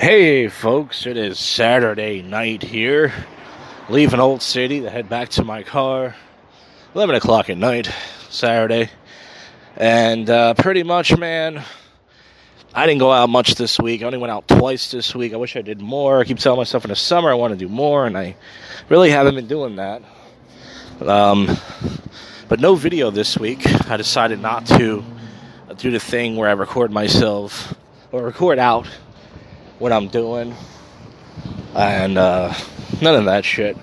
Hey folks, it is Saturday night here, leaving Old City to head back to my car, 11 o'clock at night, Saturday, and pretty much, man, I didn't go out much this week. I only went out twice this week. I wish I did more. I keep telling myself in the summer I want to do more, and I really haven't been doing that, but no video this week. I decided not to do the thing where I record myself, or record out what I'm doing, and none of that shit.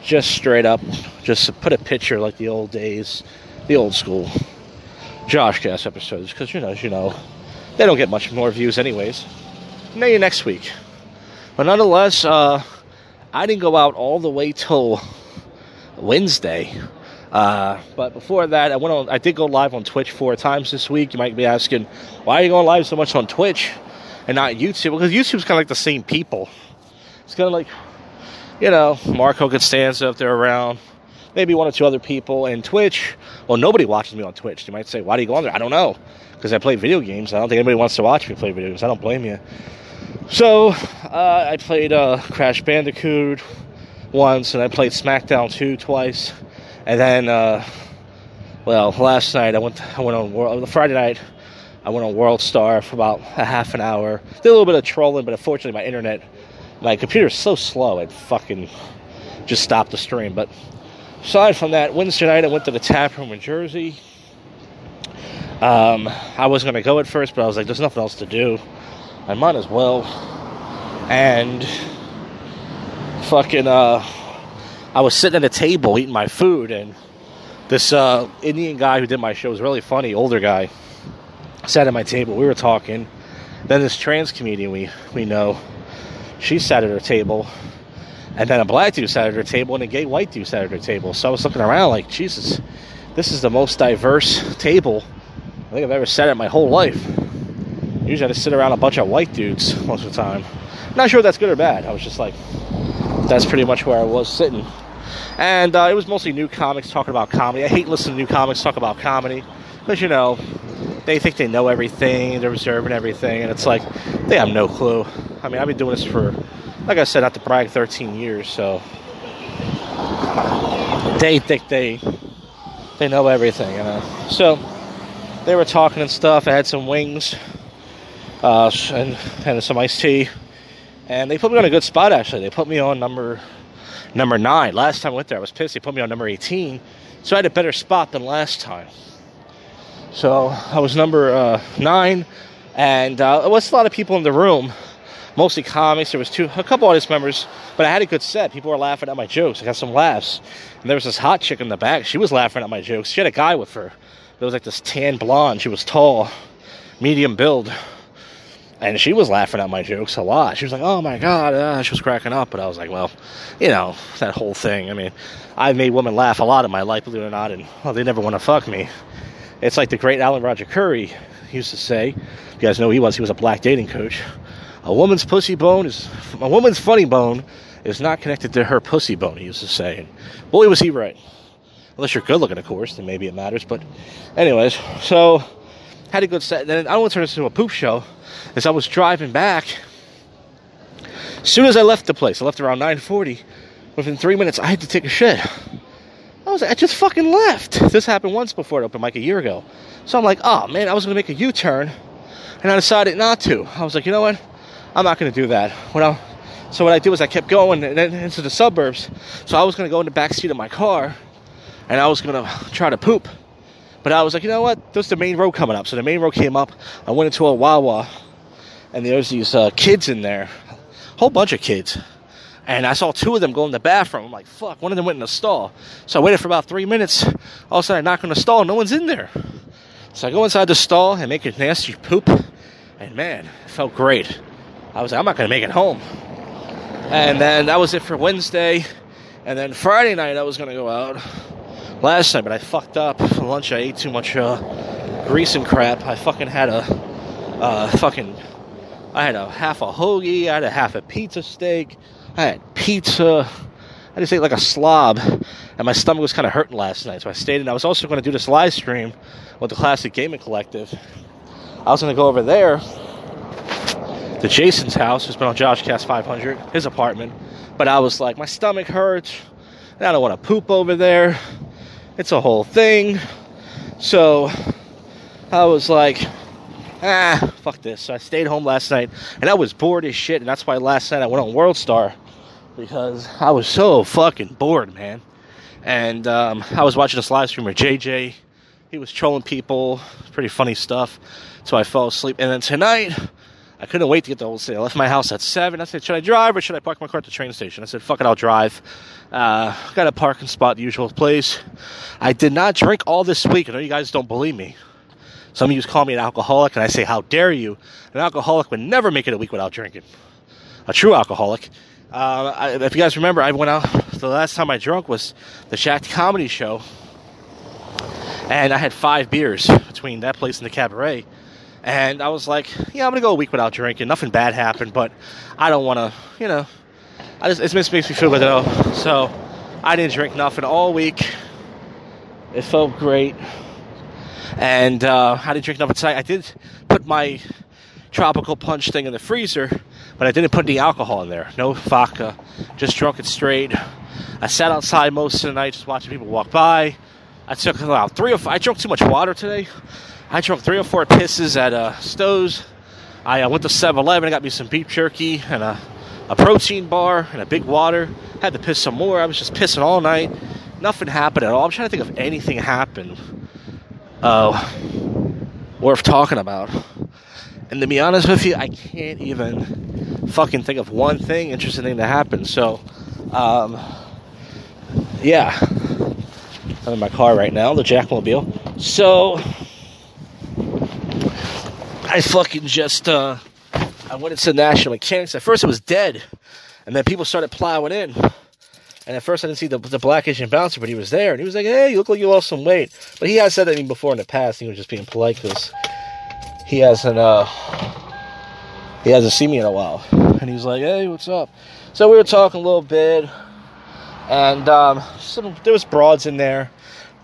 Just straight up, just to put a picture like the old days, the old school JoshCast episodes, because, as you know, they don't get much more views anyways. Maybe next week. But nonetheless, I didn't go out all the way till Wednesday. But before that, I did go live on Twitch 4 times this week. You might be asking, why are you going live so much on Twitch and not YouTube? Because YouTube's kind of like the same people. It's kind of like, Marco Costanza if they're around. Maybe 1 or 2 other people. And Twitch, well, nobody watches me on Twitch. You might say, why do you go on there? I don't know. Because I play video games. I don't think anybody wants to watch me play video games. I don't blame you. So, I played Crash Bandicoot once. And I played SmackDown 2 twice. And then, last night I went on WorldStar for about a half an hour. Did a little bit of trolling, but unfortunately my computer is so slow, it fucking just stopped the stream. But aside from that, Wednesday night I went to the tap room in Jersey. I was going to go at first, but I was like, there's nothing else to do. I might as well. And fucking, I was sitting at a table eating my food, and this Indian guy who did my show was really funny, older guy. Sat at my table, we were talking. Then this trans comedian we know, she sat at her table. And then a black dude sat at her table, and a gay white dude sat at her table. So I was looking around like, Jesus, this is the most diverse table I think I've ever sat at my whole life. Usually I just sit around a bunch of white dudes most of the time. Not sure if that's good or bad. I was just like, that's pretty much where I was sitting. And it was mostly new comics talking about comedy. I hate listening to new comics talk about comedy. Because, they think they know everything, they're observing everything, and it's like, they have no clue. I mean, I've been doing this for, like I said, not to brag, 13 years, so they think they know everything, So, they were talking and stuff. I had some wings, and some iced tea, and they put me on a good spot, actually. They put me on number 9. Last time I went there, I was pissed. They put me on number 18, so I had a better spot than last time. So I was number 9, and it was a lot of people in the room, mostly comics. There was a couple audience members, but I had a good set. People were laughing at my jokes. I got some laughs. And there was this hot chick in the back. She was laughing at my jokes. She had a guy with her. There was like this tan blonde. She was tall, medium build, and she was laughing at my jokes a lot. She was like, oh my God. She was cracking up, but I was like, well, that whole thing. I mean, I've made women laugh a lot in my life, believe it or not, and they never want to fuck me. It's like the great Alan Roger Curry used to say. You guys know who he was. He was a black dating coach. A woman's funny bone is not connected to her pussy bone, he used to say. And boy, was he right. Unless you're good looking, of course, then maybe it matters. But anyways, so had a good set. Then I don't want to turn this into a poop show. As I was driving back, as soon as I left the place, I left around 9:40. Within 3 minutes, I had to take a shit. I just fucking left. This happened once before at open mic a year ago. So I'm like, oh man, I was going to make a U-turn, and I decided not to. I was like, you know what? I'm not going to do that. So what I did was I kept going and then into the suburbs. So I was going to go in the back seat of my car, and I was going to try to poop. But I was like, you know what? There's the main road coming up. So the main road came up. I went into a Wawa, and there's these kids in there, a whole bunch of kids. And I saw 2 of them go in the bathroom. I'm like, fuck, one of them went in the stall. So I waited for about 3 minutes. All of a sudden, I knock on the stall. No one's in there. So I go inside the stall and make a nasty poop. And, man, it felt great. I was like, I'm not going to make it home. And then that was it for Wednesday. And then Friday night, I was going to go out last night. But I fucked up. For lunch, I ate too much grease and crap. I fucking had a half a hoagie. I had a half a pizza steak. I had pizza. I just ate like a slob, and my stomach was kind of hurting last night, so I stayed in. I was also going to do this live stream with the Classic Gaming Collective. I was going to go over there, to Jason's house, who's been on JoshCast 500, his apartment. But I was like, my stomach hurts, and I don't want to poop over there. It's a whole thing. So I was like, fuck this. So I stayed home last night, and I was bored as shit, and that's why last night I went on WorldStar, because I was so fucking bored, man. And I was watching this live streamer, JJ. He was trolling people, pretty funny stuff. So I fell asleep. And then tonight, I couldn't wait to get to Old City. I left my house at 7. I said, should I drive or should I park my car at the train station? I said, fuck it, I'll drive. Got a parking spot, the usual place. I did not drink all this week. I know you guys don't believe me. Some of you call me an alcoholic, and I say, how dare you? An alcoholic would never make it a week without drinking. A true alcoholic. If you guys remember, I went out. The last time I drunk was the Shacked Comedy Show. And I had 5 beers between that place and the cabaret. And I was like, yeah, I'm going to go a week without drinking. Nothing bad happened, but I don't want to, you know. It just makes me feel good, though. So I didn't drink nothing all week. It felt great. And I didn't drink nothing tonight. I did put my tropical punch thing in the freezer, but I didn't put any alcohol in there. No vodka. Just drunk it straight. I sat outside most of the night just watching people walk by. I took about 3 or 4. I drank too much water today. I drank 3 or 4 pisses at Stowe's. I went to 7-Eleven. I got me some beef jerky and a protein bar and a big water. Had to piss some more. I was just pissing all night. Nothing happened at all. I'm trying to think if anything happened worth talking about. And to be honest with you, I can't even fucking think of one thing interesting thing that happened. So, yeah. I'm in my car right now, the Jackmobile. So, I fucking just, I went into National Mechanics. At first it was dead, and then people started plowing in. And at first I didn't see the black Asian bouncer, but he was there. And he was like, hey, you look like you lost some weight. But he has said that to me before in the past. He was just being polite because he hasn't seen me in a while. And he was like, hey, what's up? So we were talking a little bit. And there was broads in there,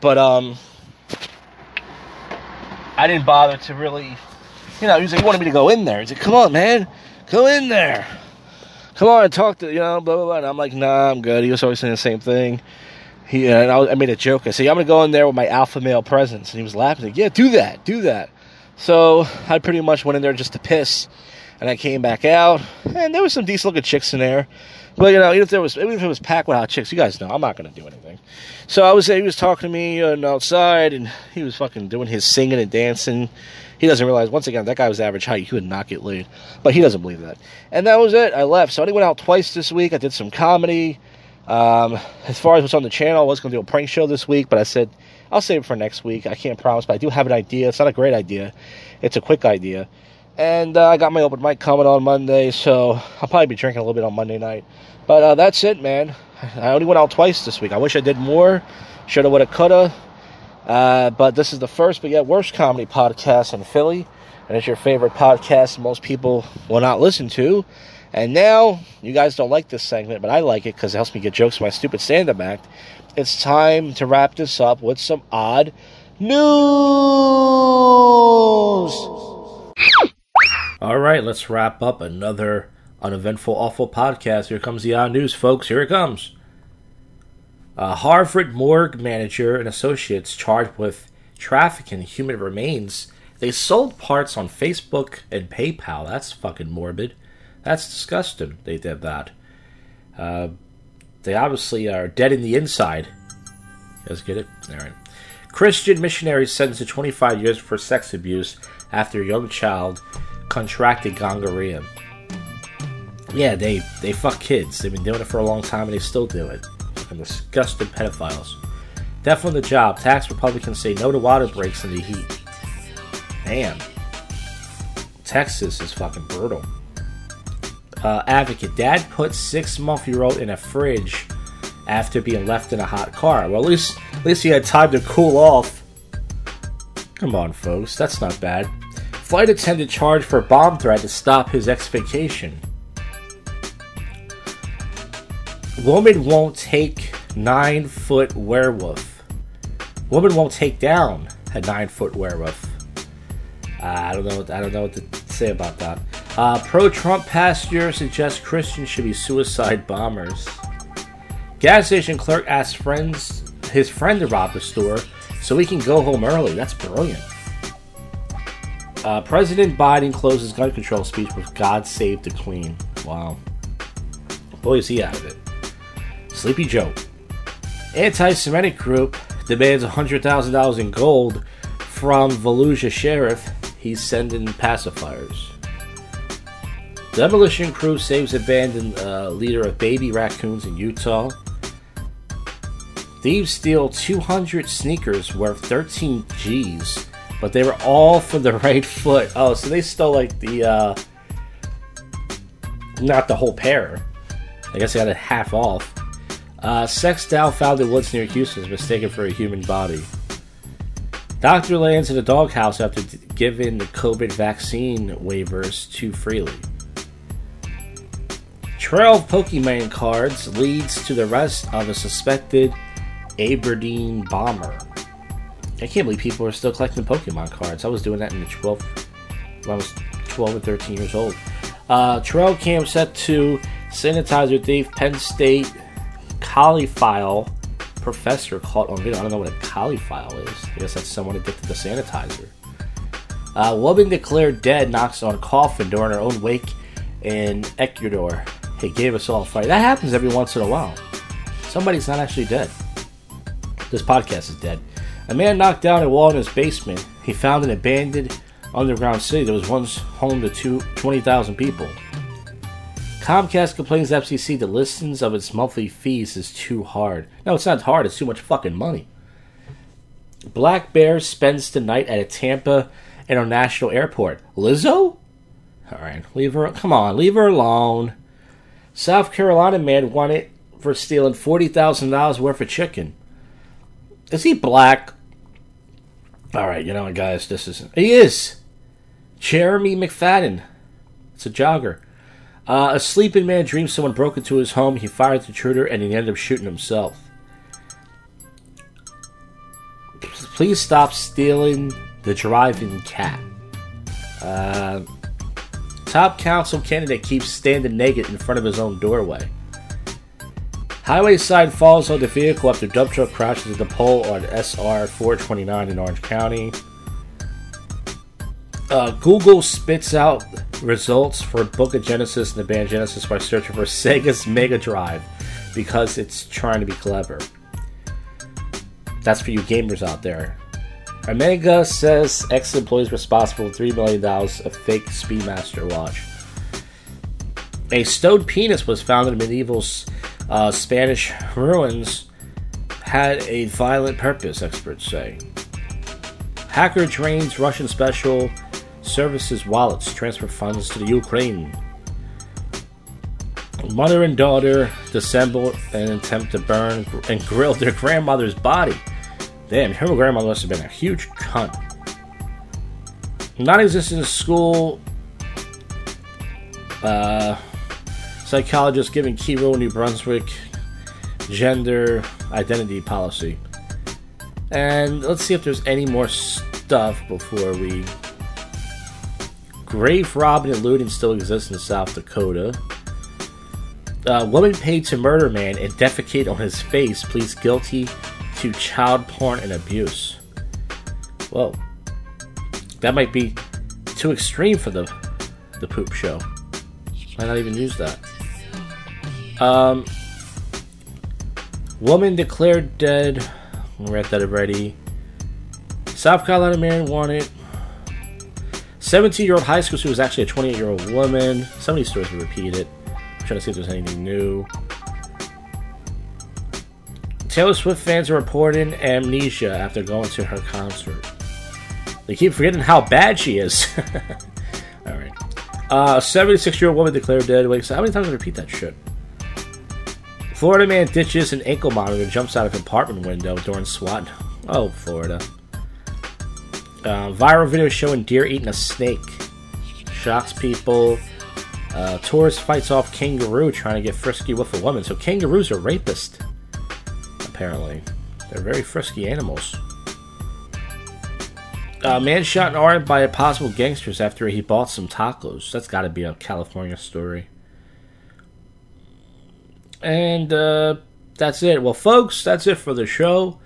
but I didn't bother to really, you know, he was like, he wanted me to go in there. He's like, come on, man, go in there. Come on, talk to, you know, blah, blah, blah. And I'm like, nah, I'm good. He was always saying the same thing. I made a joke. I said, I'm going to go in there with my alpha male presence. And he was laughing. Like, yeah, do that. So I pretty much went in there just to piss. And I came back out, and there was some decent looking chicks in there. But, you know, even if it was packed with hot chicks, you guys know, I'm not going to do anything. So he was talking to me outside, and he was fucking doing his singing and dancing. He doesn't realize, once again, that guy was average height. He would not get laid. But he doesn't believe that. And that was it. I left. So I only went out twice this week. I did some comedy. As far as what's on the channel, I was going to do a prank show this week, but I said, I'll save it for next week. I can't promise, but I do have an idea. It's not a great idea. It's a quick idea. And I got my open mic coming on Monday, so I'll probably be drinking a little bit on Monday night. But that's it, man. I only went out twice this week. I wish I did more. Shoulda, woulda, coulda. But this is the first, but yet worst comedy podcast in Philly. And it's your favorite podcast most people will not listen to. And now, you guys don't like this segment, but I like it because it helps me get jokes for my stupid stand-up act. It's time to wrap this up with some odd news. All right, let's wrap up another uneventful, awful podcast. Here comes the odd news, folks. Here it comes. A Harvard morgue manager and associates charged with trafficking in human remains. They sold parts on Facebook and PayPal. That's fucking morbid. That's disgusting. They did that. They obviously are dead in the inside. You guys get it? All right. Christian missionary sentenced to 25 years for sex abuse after a young child contracted gonorrhea. Yeah, they fuck kids. They've been doing it for a long time, and they still do it. And disgusting pedophiles. Death on the job. Tax Republicans say no to water breaks in the heat. Damn. Texas is fucking brutal. Advocate. Dad put 6-month-old in a fridge after being left in a hot car. Well, at least he had time to cool off. Come on, folks. That's not bad. Flight attendant charged for a bomb threat to stop his ex-vacation. Woman won't take 9-foot werewolf. Woman won't take down a 9-foot werewolf. I don't know what to say about that. Pro-Trump pastor suggests Christians should be suicide bombers. Gas station clerk asks his friend to rob the store so he can go home early. That's brilliant. President Biden closes gun control speech with "God Save the Queen." Wow. Boy, is he out of it. Sleepy Joe. Anti-Semitic group demands $100,000 in gold from Volusia Sheriff. He's sending pacifiers. Demolition crew saves abandoned leader of baby raccoons in Utah. Thieves steal 200 sneakers worth 13 G's. But they were all for the right foot. Oh, so they stole like the, not the whole pair. I guess they got it half off. Sex doll found in woods near Houston is mistaken for a human body. Doctor lands in a doghouse after giving the COVID vaccine waivers too freely. Trail of Pokemon cards leads to the arrest of a suspected Aberdeen bomber. I can't believe people are still collecting Pokemon cards. I was doing that when I was 12 or 13 years old. Trail cam set to sanitizer thief. Penn State cauliflower professor caught on video. I don't know what a cauliflower is. I guess that's someone addicted to sanitizer. Woman declared dead knocks on coffin during her own wake in Ecuador. He gave us all a fight. That happens every once in a while. Somebody's not actually dead. This podcast is dead. A man knocked down a wall in his basement. He found an abandoned underground city that was once home to 20,000 people. Comcast complains to FCC the listings of its monthly fees is too hard. No, it's not hard. It's too much fucking money. Black Bear spends the night at a Tampa International Airport. Lizzo? Alright, leave her. Come on, leave her alone. South Carolina man wanted for stealing $40,000 worth of chicken. Is he black? Alright, you know what, guys, this isn't... He is! Jeremy McFadden. It's a jogger. A sleeping man dreams someone broke into his home, he fired the intruder, and he ended up shooting himself. Please stop stealing the driving cat. Top council candidate keeps standing naked in front of his own doorway. Highway sign falls on the vehicle after dump truck crashes at the pole on SR 429 in Orange County. Google spits out results for Book of Genesis and the band Genesis by searching for Sega's Mega Drive because it's trying to be clever. That's for you gamers out there. Omega says ex-employees responsible for $3 million of fake Speedmaster watch. A stoned penis was found in medieval Spanish ruins. Had a violent purpose, experts say. Hacker drains Russian special services wallets, transfer funds to the Ukraine. Mother and daughter dissemble and attempt to burn and grill their grandmother's body. Damn, her grandma must have been a huge cunt. Non-existent school psychologist giving key role in New Brunswick gender identity policy. And let's see if there's any more stuff before we... Grave robbing and looting still exists in South Dakota. Woman paid to murder man and defecate on his face pleads guilty to child porn and abuse. Whoa. That might be too extreme for the poop show. Might not even use that. Woman declared dead. We read that already. South Carolina man wanted. 17-year-old high school student was actually a 28-year-old woman. Some of these stories were repeated. I'm trying to see if there's anything new. Taylor Swift fans are reporting amnesia after going to her concert. They keep forgetting how bad she is. All right. A 76-year-old woman declared dead. Wait, so how many times did I repeat that shit? Florida man ditches an ankle monitor and jumps out of compartment window during SWAT. Oh, Florida. Viral video showing deer eating a snake. Shocks people. Tourist fights off kangaroo trying to get frisky with a woman. So kangaroos are rapists. Apparently. They're very frisky animals. Man shot in arm by possible gangsters after he bought some tacos. That's got to be a California story. And that's it. Well, folks, that's it for the show.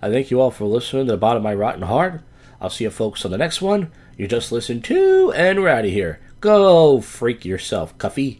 I thank you all for listening to the bottom of my rotten heart. I'll see you folks on the next one. You just listened to, and we're out of here. Go freak yourself, Cuffy.